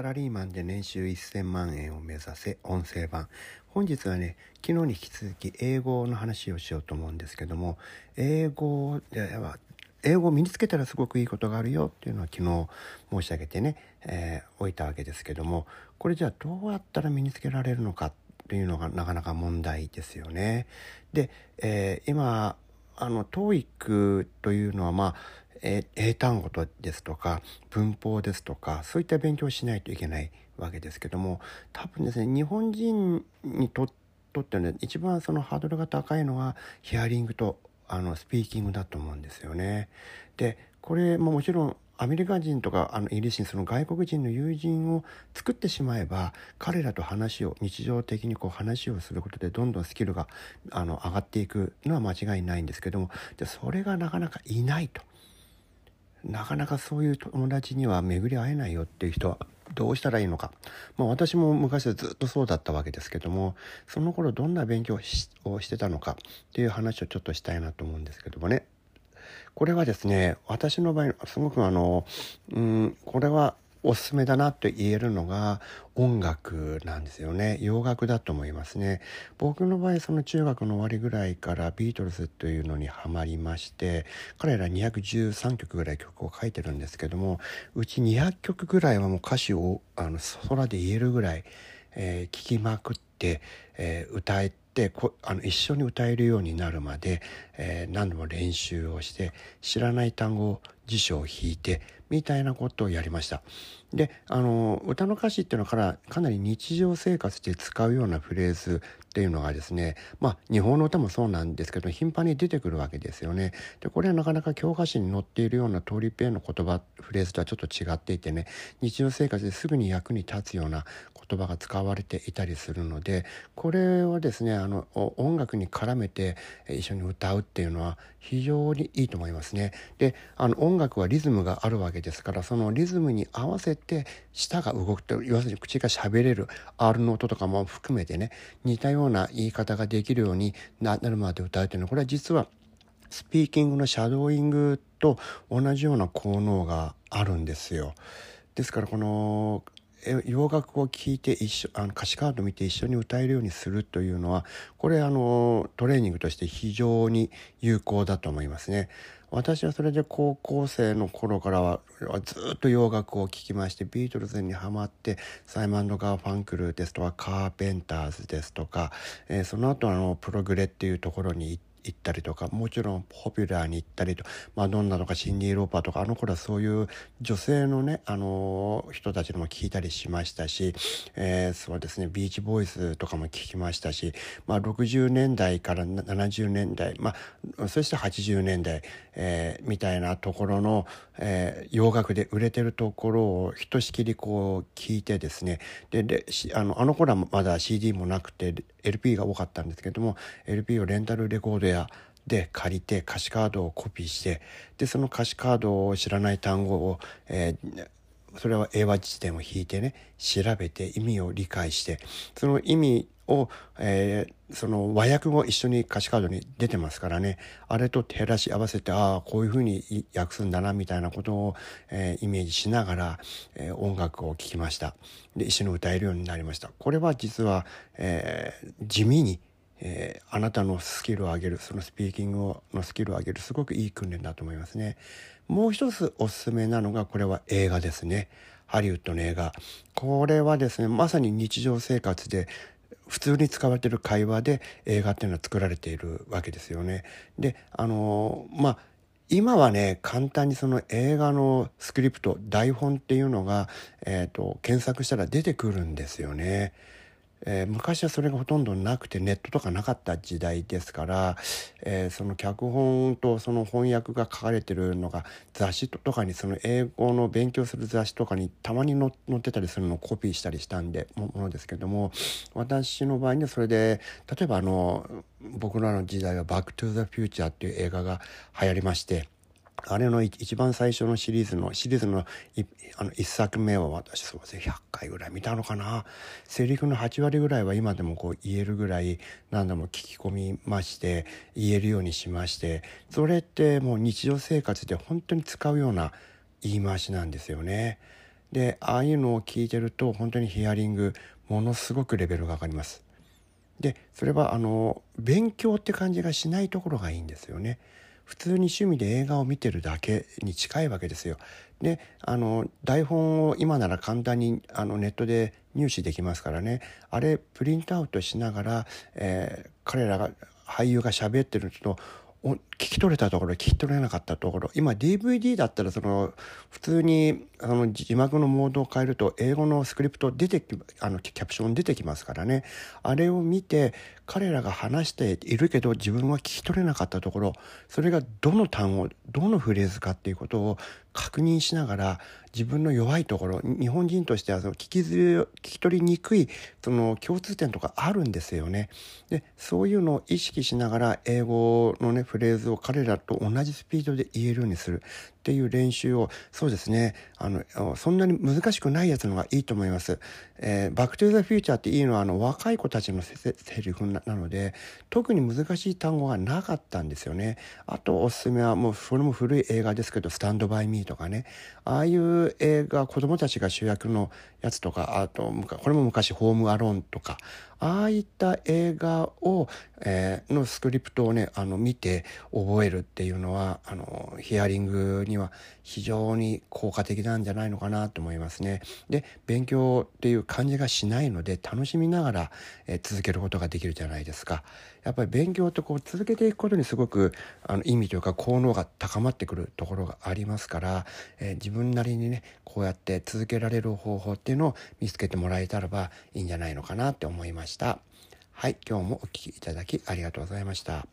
サラリーマンで年収1000万円を目指せ音声版。本日はね、昨日に引き続き英語の話をしようと思うんですけども、英語を身につけたらすごくいいことがあるよっていうのは昨日申し上げてね、おいたわけですけども、これじゃあどうやったら身につけられるのかっていうのがなかなか問題ですよね。で、今TOEIC というのは英単語ですとか文法ですとかそういった勉強をしないといけないわけですけども、多分ですね、日本人にとっては、ね、一番そのハードルが高いのはヒアリングとスピーキングだと思うんですよね。でこれももちろんアメリカ人とかイギリス人、その外国人の友人を作ってしまえば、彼らと日常的に話をすることでどんどんスキルが上がっていくのは間違いないんですけども、じゃそれがなかなかいないと、なかなかそういう友達には巡り会えないよっていう人はどうしたらいいのか。私も昔はずっとそうだったわけですけども、その頃どんな勉強をしてたのかっていう話をちょっとしたいなと思うんですけどもね。これはですね、私の場合すごくこれはおすすめだなと言えるのが音楽なんですよね。洋楽だと思いますね。僕の場合、その中学の終わりぐらいからビートルズというのにハマりまして、彼ら213曲ぐらい曲を書いてるんですけども、うち200曲ぐらいはもう歌詞を空で言えるぐらい聴きまくって、歌えて一緒に歌えるようになるまで、何度も練習をして、知らない単語を辞書を引いてみたいなことをやりました。で歌の歌詞っていうのはかなり日常生活で使うようなフレーズっていうのがですね、日本の歌もそうなんですけど頻繁に出てくるわけですよね。でこれはなかなか教科書に載っているような通りペンの言葉フレーズとはちょっと違っていてね、日常生活ですぐに役に立つような言葉が使われていたりするので、これはですね音楽に絡めて一緒に歌うっていうのは非常にいいと思いますね。で音楽はリズムがあるわけですから、そのリズムに合わせて舌が動くと、要するに口が喋れる R の音とかも含めてね、似たような言い方ができるようになるまで歌うというのは、これは実はスピーキングのシャドーイングと同じような効能があるんですよ。ですからこの洋楽を聴いて歌詞カード見て一緒に歌えるようにするというのは、これトレーニングとして非常に有効だと思いますね。私はそれで高校生の頃からはずっと洋楽を聴きまして、ビートルズにハマって、サイモン&ガーファンクルですとかカーペンターズですとか、その後プログレっていうところに行ったりとか、もちろんポピュラーに行ったりと、マドンナとかシンディ・ローパーとか、頃はそういう女性のね人たちも聞いたりしましたし、そうですね、ビーチボーイズとかも聞きましたし、60年代から70年代、そして80年代、みたいなところの、洋楽で売れてるところをひとしきり聞いてですね、で頃はまだ CD もなくて LP が多かったんですけども、 LP をレンタルレコードやで借りて歌詞カードをコピーして、でその歌詞カードを知らない単語を、それは英和辞典を引いてね、調べて意味を理解して、その意味を、その和訳も一緒に歌詞カードに出てますからね、あれと照らし合わせて、こういうふうに訳すんだなみたいなことを、イメージしながら、音楽を聴きました。で一緒に歌えるようになりました。これは実は、地味にあなたのスキルを上げる、そのスピーキングのスキルを上げる、すごくいい訓練だと思いますね。もう一つおすすめなのが、これは映画ですね。ハリウッドの映画。これはですね、まさに日常生活で普通に使われている会話で映画っていうのは作られているわけですよね。で、今はね、簡単にその映画のスクリプト、台本っていうのが、検索したら出てくるんですよね。昔はそれがほとんどなくて、ネットとかなかった時代ですから、その脚本とその翻訳が書かれてるのが雑誌とかに、その英語の勉強する雑誌とかにたまに載ってたりするのをコピーしたりしたものですけども、私の場合にはそれで、例えば僕らの時代はバックトゥーザフューチャーっていう映画が流行りまして、あれの一番最初のシリーズの1作目は私そうですね、100回ぐらい見たのかな。セリフの8割ぐらいは今でも言えるぐらい何度も聞き込みまして、言えるようにしまして、それってもう日常生活で本当に使うような言い回しなんですよね。で、ああいうのを聞いてると本当にヒアリングものすごくレベルが上がります。で、それは勉強って感じがしないところがいいんですよね。普通に趣味で映画を見てるだけに近いわけですよ。で、台本を今なら簡単にネットで入手できますからね。あれプリントアウトしながら、彼らが俳優が喋ってるのと聞き取れたところ、聞き取れなかったところ、今 DVD だったら普通に字幕のモードを変えると英語のスクリプトキャプション出てきますからね。あれを見て彼らが話しているけど自分は聞き取れなかったところ、それがどの単語、どのフレーズかっていうことを確認しながら、自分の弱いところ、日本人としては聞き取りにくい共通点とかあるんですよね。で、そういうのを意識しながら英語のねフレーズを彼らと同じスピードで言えるようにするっていう練習を、そうですね、そんなに難しくないやつのがいいと思います。バックトゥザフューチャーっていいのは若い子たちのセリフなので、特に難しい単語がなかったんですよね。あとおすすめはもうそれも古い映画ですけど、スタンドバイミーとかね、ああいう映画、子供たちが主役のやつとか、あとこれも昔ホームアローンとか、ああいった映画を、のスクリプトをね見て覚えるっていうのはヒアリングには非常に効果的なんじゃないのかなと思いますね。で、勉強っていう感じがしないので楽しみながら、続けることができるじゃないですか。やっぱり勉強って続けていくことにすごく意味というか効能が高まってくるところがありますから、自分なりにねこうやって続けられる方法っていうのを見つけてもらえたらばいいんじゃないのかなって思いました。はい、今日もお聞きいただきありがとうございました。